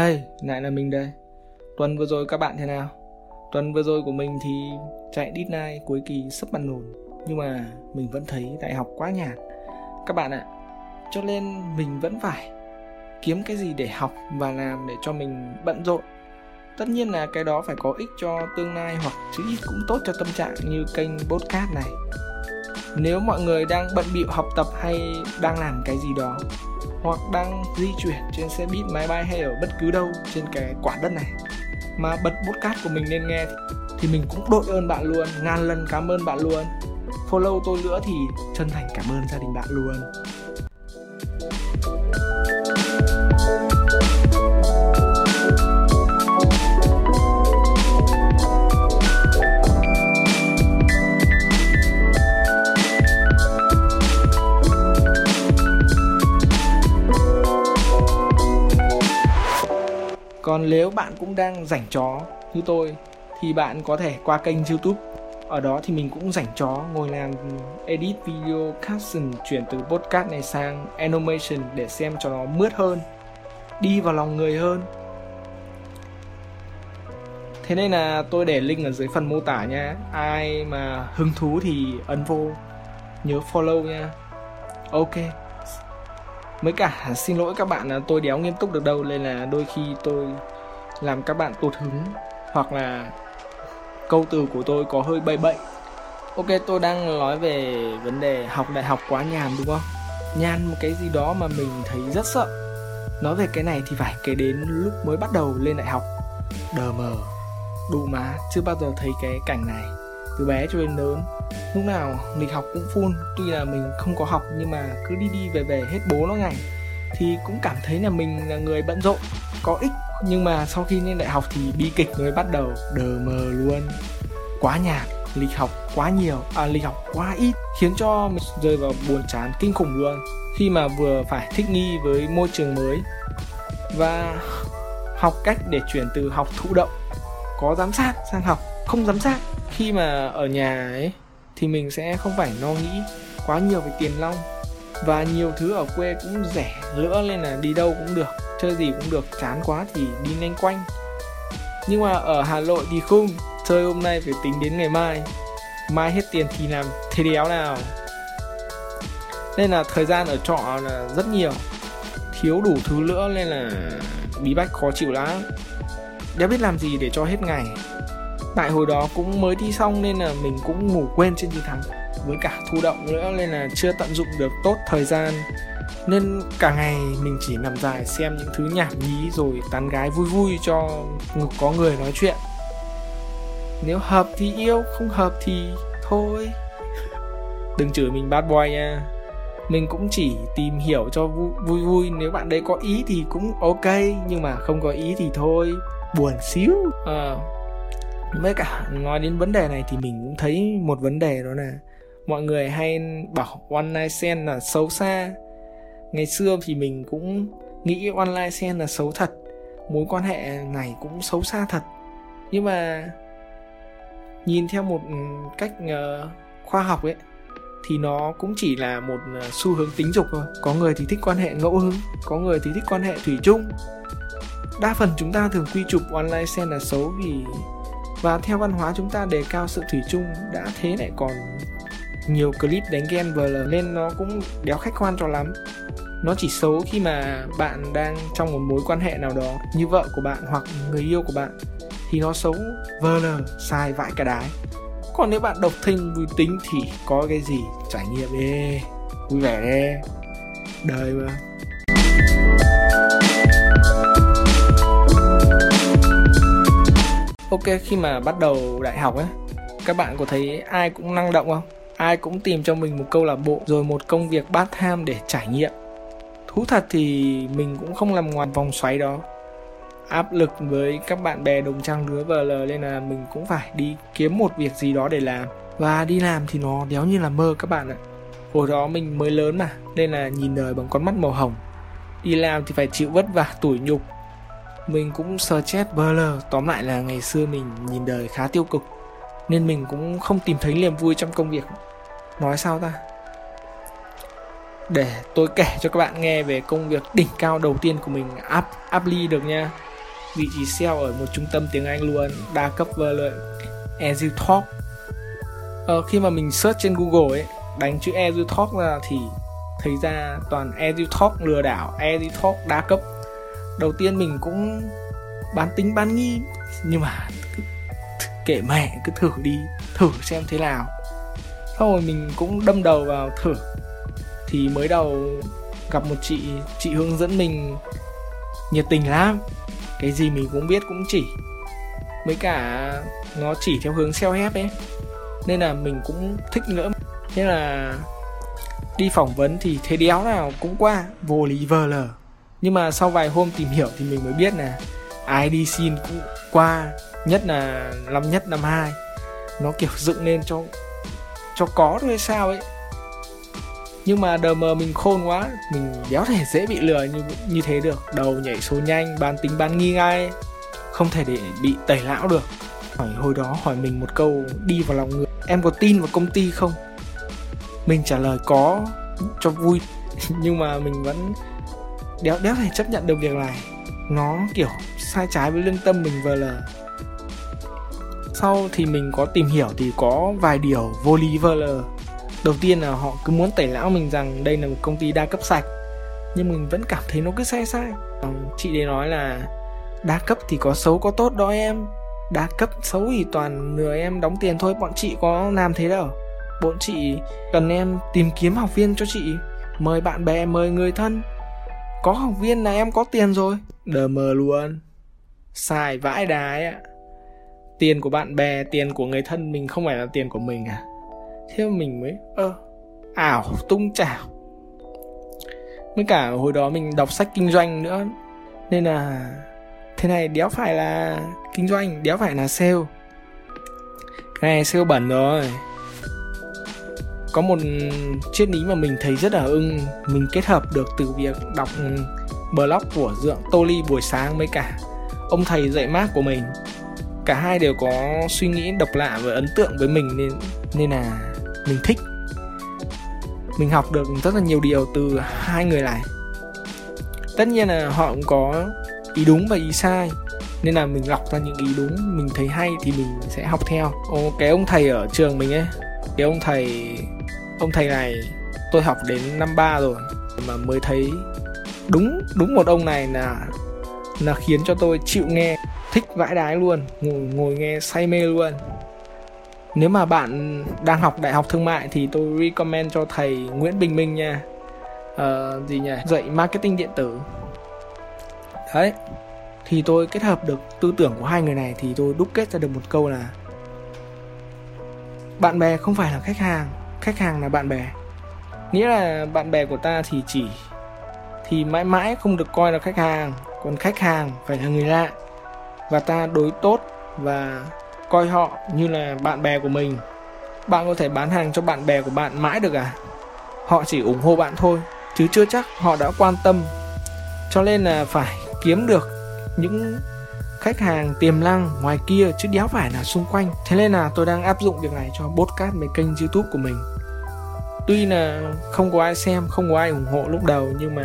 Hey, lại là mình đây. Tuần vừa rồi các bạn thế nào? Tuần vừa rồi của mình thì chạy deadline cuối kỳ sắp bắn nồn, nhưng mà mình vẫn thấy đại học quá nhàn các bạn ạ. Cho nên mình vẫn phải kiếm cái gì để học và làm để cho mình bận rộn. Tất nhiên là cái đó phải có ích cho tương lai hoặc chí ít cũng tốt cho tâm trạng như kênh podcast này. Nếu mọi người đang bận bịu học tập hay đang làm cái gì đó, hoặc đang di chuyển trên xe buýt, máy bay hay ở bất cứ đâu trên cái quả đất này mà bật podcast của mình nên nghe thì mình cũng đội ơn bạn luôn, ngàn lần cảm ơn bạn luôn. Follow tôi nữa thì chân thành cảm ơn gia đình bạn luôn. Còn nếu bạn cũng đang rảnh chó như tôi thì bạn có thể qua kênh YouTube. Ở đó thì mình cũng rảnh chó ngồi làm edit video caption, chuyển từ podcast này sang animation để xem cho nó mướt hơn, đi vào lòng người hơn. Thế nên là tôi để link ở dưới phần mô tả nha. Ai mà hứng thú thì ấn vô, nhớ follow nha. Ok. Mới cả xin lỗi các bạn là tôi đéo nghiêm túc được đâu, nên là đôi khi tôi làm các bạn tụt hứng hoặc là câu từ của tôi có hơi bậy bậy. Ok, tôi đang nói về vấn đề học đại học quá nhàn đúng không? Nhàn một cái gì đó mà mình thấy rất sợ. Nói về cái này thì phải kể đến lúc mới bắt đầu lên đại học. Đờ mờ, đù má, chưa bao giờ thấy cái cảnh này. Từ bé cho đến lớn, lúc nào lịch học cũng full. Tuy là mình không có học nhưng mà cứ đi về hết bố nó ngày, thì cũng cảm thấy là mình là người bận rộn, có ích. Nhưng mà sau khi lên đại học thì bi kịch mới bắt đầu, đờ mờ luôn. Quá nhạt, lịch học quá nhiều, lịch học quá ít, khiến cho mình rơi vào buồn chán kinh khủng luôn. Khi mà vừa phải thích nghi với môi trường mới và học cách để chuyển từ học thụ động, có giám sát sang học không giám sát. Khi mà ở nhà ấy thì mình sẽ không phải lo nghĩ quá nhiều về tiền nong, và nhiều thứ ở quê cũng rẻ nữa nên là đi đâu cũng được, chơi gì cũng được. Chán quá thì đi nhanh quanh. Nhưng mà ở Hà Nội thì không, chơi hôm nay phải tính đến ngày mai, mai hết tiền thì làm thế đéo nào. Nên là thời gian ở trọ là rất nhiều, thiếu đủ thứ nữa nên là bí bách khó chịu lắm, đéo biết làm gì để cho hết ngày. Tại hồi đó cũng mới thi xong nên là mình cũng ngủ quên trên chiến thắng, với cả thụ động nữa nên là chưa tận dụng được tốt thời gian. Nên cả ngày mình chỉ nằm dài xem những thứ nhảm nhí rồi tán gái vui vui cho có người nói chuyện. Nếu hợp thì yêu, không hợp thì thôi. Đừng chửi mình bad boy nha. Mình cũng chỉ tìm hiểu cho vui vui. Nếu bạn đấy có ý thì cũng ok, nhưng mà không có ý thì thôi, buồn xíu. Mới cả nói đến vấn đề này thì mình cũng thấy một vấn đề, đó là mọi người hay bảo one night stand là xấu xa. Ngày xưa thì mình cũng nghĩ one night stand là xấu thật, mối quan hệ này cũng xấu xa thật. Nhưng mà nhìn theo một cách khoa học ấy thì nó cũng chỉ là một xu hướng tính dục thôi. Có người thì thích quan hệ ngẫu hứng, có người thì thích quan hệ thủy chung. Đa phần chúng ta thường quy chụp one night stand là xấu vì và theo văn hóa chúng ta đề cao sự thủy chung, đã thế lại còn nhiều clip đánh ghen vờ nên nó cũng đéo khách quan cho lắm. Nó chỉ xấu khi mà bạn đang trong một mối quan hệ nào đó như vợ của bạn hoặc người yêu của bạn thì nó xấu vờ lờ, sai vãi cả đái. Còn nếu bạn độc thân vui tính thì có cái gì trải nghiệm đi, vui vẻ đi, đời mà. Ok, khi mà bắt đầu đại học ấy, các bạn có thấy ai cũng năng động không? Ai cũng tìm cho mình một câu lạc bộ rồi một công việc part time để trải nghiệm. Thú thật thì mình cũng không làm ngoài vòng xoáy đó. Áp lực với các bạn bè đồng trang lứa vờ nên là mình cũng phải đi kiếm một việc gì đó để làm. Và đi làm thì nó đéo như là mơ các bạn ạ. Hồi đó mình mới lớn mà, nên là nhìn đời bằng con mắt màu hồng. Đi làm thì phải chịu vất vả tủi nhục. Mình cũng stress vờ. Tóm lại là ngày xưa mình nhìn đời khá tiêu cực, nên mình cũng không tìm thấy niềm vui trong công việc. Nói sao ta? Để tôi kể cho các bạn nghe về công việc đỉnh cao đầu tiên của mình, áp ly được nha. vị trí sale ở một trung tâm tiếng Anh luôn, đa cấp luôn. EduTalk. Khi mà mình search trên Google ấy, đánh chữ EduTalk ra thì thấy ra toàn EduTalk lừa đảo, EduTalk đa cấp. Đầu tiên mình cũng bán tính bán nghi, nhưng mà kệ mẹ, cứ thử đi, thử xem thế nào. Sau rồi mình cũng đâm đầu vào thử. Thì mới đầu gặp một chị hướng dẫn mình nhiệt tình lắm. Cái gì mình cũng biết cũng chỉ. Mới cả nó chỉ theo hướng self-help ấy, nên là mình cũng thích nữa. Thế là đi phỏng vấn thì thế đéo nào cũng qua, vô lý vờ lờ. Nhưng mà sau vài hôm tìm hiểu thì mình mới biết là ai đi xin cũng qua, nhất là năm nhất năm hai. Nó kiểu dựng lên cho có thôi hay sao ấy. Nhưng mà đờ mờ mình khôn quá, mình đéo thể dễ bị lừa như thế được. Đầu nhảy số nhanh, bán tính bán nghi ngay, không thể để bị tẩy não được. Hồi đó hỏi mình một câu đi vào lòng người: em có tin vào công ty không? Mình trả lời có cho vui. Nhưng mà mình vẫn đéo thể chấp nhận được việc này. Nó kiểu sai trái với lương tâm mình vừa là. Sau thì mình có tìm hiểu thì có vài điều vô lý vờ lờ. Đầu tiên là họ cứ muốn tẩy não mình rằng đây là một công ty đa cấp sạch, nhưng mình vẫn cảm thấy nó cứ sai sai. Chị đấy nói là đa cấp thì có xấu có tốt đó em, đa cấp xấu thì toàn lừa em đóng tiền thôi, bọn chị có làm thế đâu. Bọn chị cần em tìm kiếm học viên cho chị, mời bạn bè, mời người thân, có học viên là em có tiền rồi. Đờ mờ luôn, sai vãi đái ạ. Tiền của bạn bè, tiền của người thân mình không phải là tiền của mình à? Thế mình mới ảo tung chảo. Mới cả hồi đó mình đọc sách kinh doanh nữa, nên là thế này đéo phải là kinh doanh, đéo phải là sale, cái này sale bẩn rồi. Có một triết lý mà mình thấy rất là ưng, mình kết hợp được từ việc đọc blog của Dương Tô Ly buổi sáng với cả ông thầy dạy mát của mình. Cả hai đều có suy nghĩ độc lạ và ấn tượng với mình, nên là mình thích. Mình học được rất là nhiều điều từ hai người này. Tất nhiên là họ cũng có ý đúng và ý sai, nên là mình lọc ra những ý đúng mình thấy hay thì mình sẽ học theo. Cái ông thầy ở trường mình ấy, cái ông thầy này tôi học đến năm 3 rồi mà mới thấy đúng một ông này là khiến cho tôi chịu nghe, thích vãi đái luôn, ngồi nghe say mê luôn. Nếu mà bạn đang học đại học thương mại thì tôi recommend cho thầy Nguyễn Bình Minh nha. Dạy marketing điện tử. Đấy. Thì tôi kết hợp được tư tưởng của hai người này thì tôi đúc kết ra được một câu là bạn bè không phải là khách hàng là bạn bè. Nghĩa là bạn bè của ta thì mãi mãi không được coi là khách hàng, còn khách hàng phải là người lạ. Và ta đối tốt và coi họ như là bạn bè của mình. Bạn có thể bán hàng cho bạn bè của bạn mãi được à? Họ chỉ ủng hộ bạn thôi, chứ chưa chắc họ đã quan tâm. Cho nên là phải kiếm được những khách hàng tiềm năng ngoài kia, chứ đéo phải là xung quanh. Thế nên là tôi đang áp dụng việc này cho podcast với kênh YouTube của mình. Tuy là không có ai xem, không có ai ủng hộ lúc đầu, nhưng mà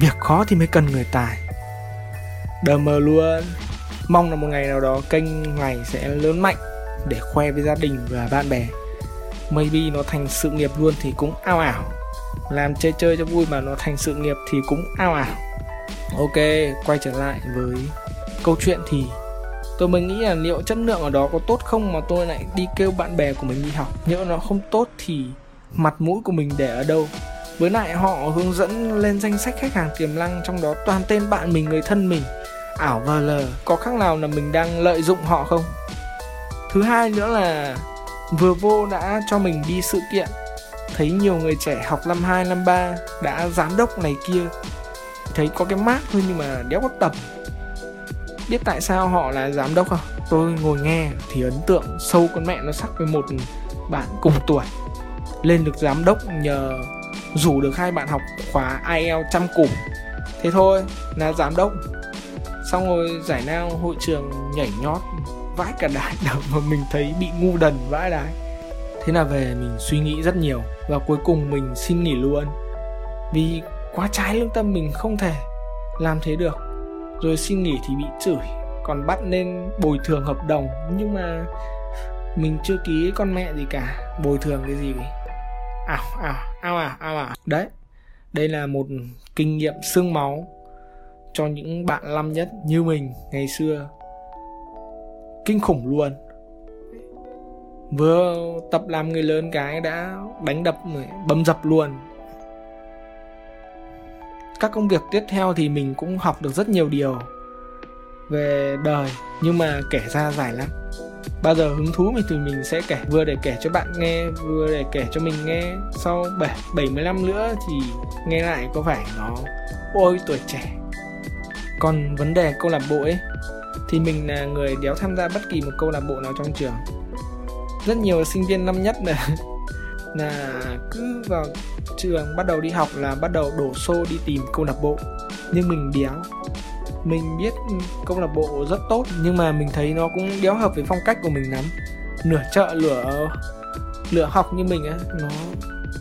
việc khó thì mới cần người tài. Đờ mờ luôn. Mong là một ngày nào đó kênh này sẽ lớn mạnh để khoe với gia đình và bạn bè. Maybe nó thành sự nghiệp luôn thì cũng ao ảo. Làm chơi cho vui mà nó thành sự nghiệp thì cũng ao ảo. Ok, quay trở lại với câu chuyện thì tôi mới nghĩ là liệu chất lượng ở đó có tốt không mà tôi lại đi kêu bạn bè của mình đi học. Nếu nó không tốt thì mặt mũi của mình để ở đâu? Với lại họ hướng dẫn lên danh sách khách hàng tiềm năng, trong đó toàn tên bạn mình, người thân mình. Ảo vờ lờ, có khác nào là mình đang lợi dụng họ không? Thứ hai nữa là vừa vô đã cho mình đi sự kiện, thấy nhiều người trẻ học năm 2, năm 3 đã giám đốc này kia, thấy có cái mác thôi nhưng mà đéo có tầm. Biết tại sao họ là giám đốc không? Tôi ngồi nghe thì ấn tượng sâu con mẹ nó sắc với một bạn cùng tuổi, lên được giám đốc nhờ rủ được hai bạn học khóa IELTS trăm củ. Thế thôi là giám đốc. Xong rồi giải lao hội trường nhảy nhót vãi cả đái, mà mình thấy bị ngu đần vãi đái. Thế là về mình suy nghĩ rất nhiều và cuối cùng mình xin nghỉ luôn, vì quá trái lương tâm, mình không thể làm thế được. rồi xin nghỉ thì bị chửi, còn bắt nên bồi thường hợp đồng. Nhưng mà mình chưa ký con mẹ gì cả, bồi thường cái gì ào. Đấy, đây là một kinh nghiệm xương máu cho những bạn năm nhất như mình ngày xưa, kinh khủng luôn. Vừa tập làm người lớn cái đã đánh đập rồi, bầm dập luôn. Các công việc tiếp theo thì mình cũng học được rất nhiều điều về đời, nhưng mà kể ra dài lắm. Bao giờ hứng thú thì tụi mình sẽ kể, vừa để kể cho bạn nghe, vừa để kể cho mình nghe. Sau 75 nữa thì nghe lại có phải nó ôi tuổi trẻ. Còn vấn đề câu lạc bộ ấy, thì mình là người đéo tham gia bất kỳ một câu lạc bộ nào trong trường. Rất nhiều sinh viên năm nhất là cứ vào trường bắt đầu đi học là bắt đầu đổ xô đi tìm câu lạc bộ. Nhưng mình đéo. Mình biết câu lạc bộ rất tốt, nhưng mà mình thấy nó cũng đéo hợp với phong cách của mình lắm. Nửa chợ lửa học như mình á,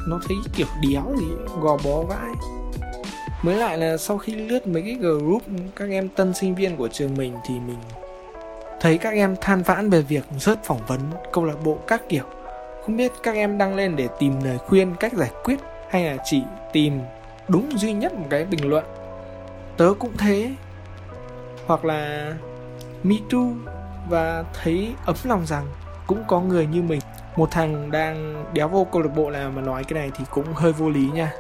nó thấy kiểu đéo gì, gò bó vãi. Mới lại là sau khi lướt mấy cái group các em tân sinh viên của trường mình thì mình thấy các em than vãn về việc rớt phỏng vấn câu lạc bộ các kiểu. Không biết các em đăng lên để tìm lời khuyên cách giải quyết, hay là chỉ tìm đúng duy nhất một cái bình luận tớ cũng thế, hoặc là me too, và thấy ấm lòng rằng cũng có người như mình. Một thằng đang đéo vô câu lạc bộ nào mà nói cái này thì cũng hơi vô lý nha.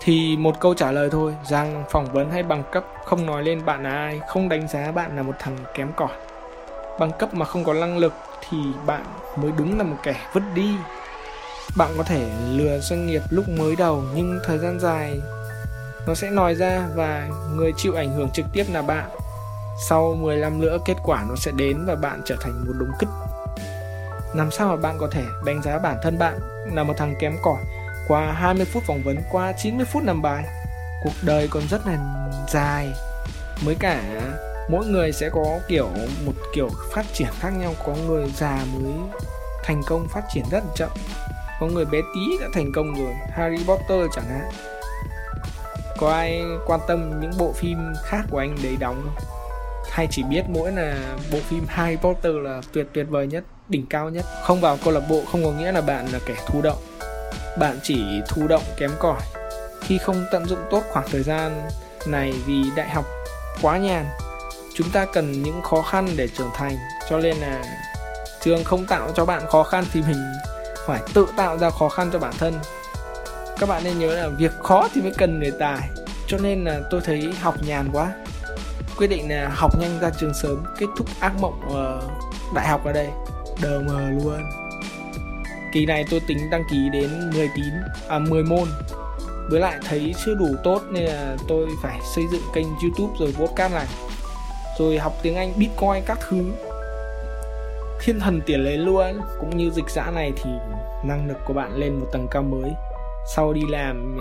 Thì một câu trả lời thôi, rằng phỏng vấn hay bằng cấp không nói lên bạn là ai, không đánh giá bạn là một thằng kém cỏi. Bằng cấp mà không có năng lực thì bạn mới đúng là một kẻ vứt đi. Bạn có thể lừa doanh nghiệp lúc mới đầu, nhưng thời gian dài nó sẽ lòi ra, và người chịu ảnh hưởng trực tiếp là bạn. Sau 15 nữa kết quả nó sẽ đến và bạn trở thành một đống cứt. Làm sao mà bạn có thể đánh giá bản thân bạn là một thằng kém cỏi qua 20 phút phỏng vấn, qua 90 phút làm bài? Cuộc đời còn rất là dài. Mới cả mỗi người sẽ có một kiểu phát triển khác nhau. Có người già mới thành công, phát triển rất là chậm. Có người bé tí đã thành công rồi, Harry Potter chẳng hạn. Có ai quan tâm những bộ phim khác của anh đấy đóng không? Hay chỉ biết mỗi là bộ phim Harry Potter là tuyệt vời nhất, đỉnh cao nhất? Không vào câu lạc bộ không có nghĩa là bạn là kẻ thụ động. Bạn chỉ thụ động kém cỏi khi không tận dụng tốt khoảng thời gian này, vì đại học quá nhàn. Chúng ta cần những khó khăn để trưởng thành, cho nên là trường không tạo cho bạn khó khăn thì mình phải tự tạo ra khó khăn cho bản thân. Các bạn nên nhớ là việc khó thì mới cần người tài, cho nên là tôi thấy học nhàn quá. Quyết định là học nhanh ra trường sớm, kết thúc ác mộng đại học ở đây. Đờ mờ luôn. Kỳ này tôi tính đăng ký đến 10 môn. Với lại thấy chưa đủ tốt nên là tôi phải xây dựng kênh YouTube rồi podcast này, rồi học tiếng Anh, Bitcoin các thứ. Thiên thần tiền lấy luôn. Cũng như dịch dã này thì năng lực của bạn lên một tầng cao mới. Sau đi làm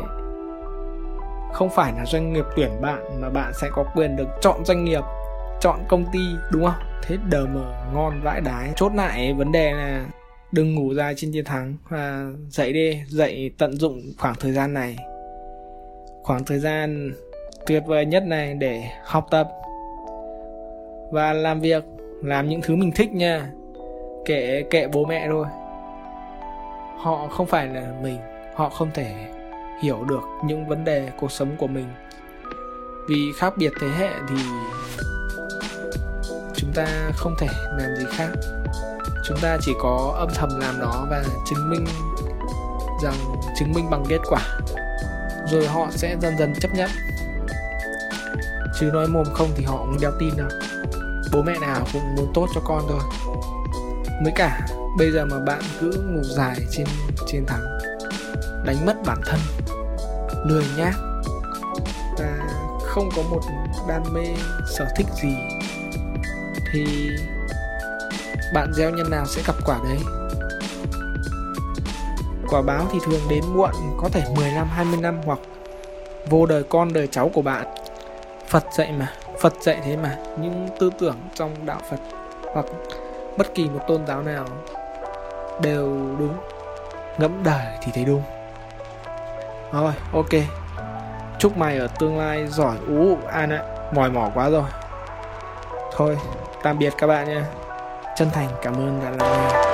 không phải là doanh nghiệp tuyển bạn, mà bạn sẽ có quyền được chọn doanh nghiệp, chọn công ty, đúng không? Thế đờ mờ ngon vãi đái. Chốt lại vấn đề là đừng ngủ dài trên chiến thắng, và dậy tận dụng khoảng thời gian này, khoảng thời gian tuyệt vời nhất này để học tập và làm việc, làm những thứ mình thích nha. Kệ bố mẹ thôi, họ không phải là mình, họ không thể hiểu được những vấn đề cuộc sống của mình. Vì khác biệt thế hệ thì chúng ta không thể làm gì khác. Chúng ta chỉ có âm thầm làm nó và chứng minh bằng kết quả. Rồi họ sẽ dần dần chấp nhận. Chứ nói mồm không thì họ cũng đeo tin đâu. Bố mẹ nào cũng muốn tốt cho con thôi. Mới cả bây giờ mà bạn cứ ngủ dài trên chiến thắng, đánh mất bản thân, lười nhác và không có một đam mê sở thích gì, thì bạn gieo nhân nào sẽ gặp quả đấy. Quả báo thì thường đến muộn, có thể 10 năm, 20 năm, hoặc vô đời con đời cháu của bạn. Phật dạy thế mà. Những tư tưởng trong đạo Phật hoặc bất kỳ một tôn giáo nào đều đúng. Ngẫm đời thì thấy đúng. Rồi, ok. Chúc mày ở tương lai giỏi. An ạ, mỏi mỏ quá rồi. Thôi, tạm biệt các bạn nha. Chân thành cảm ơn đã lắng nghe.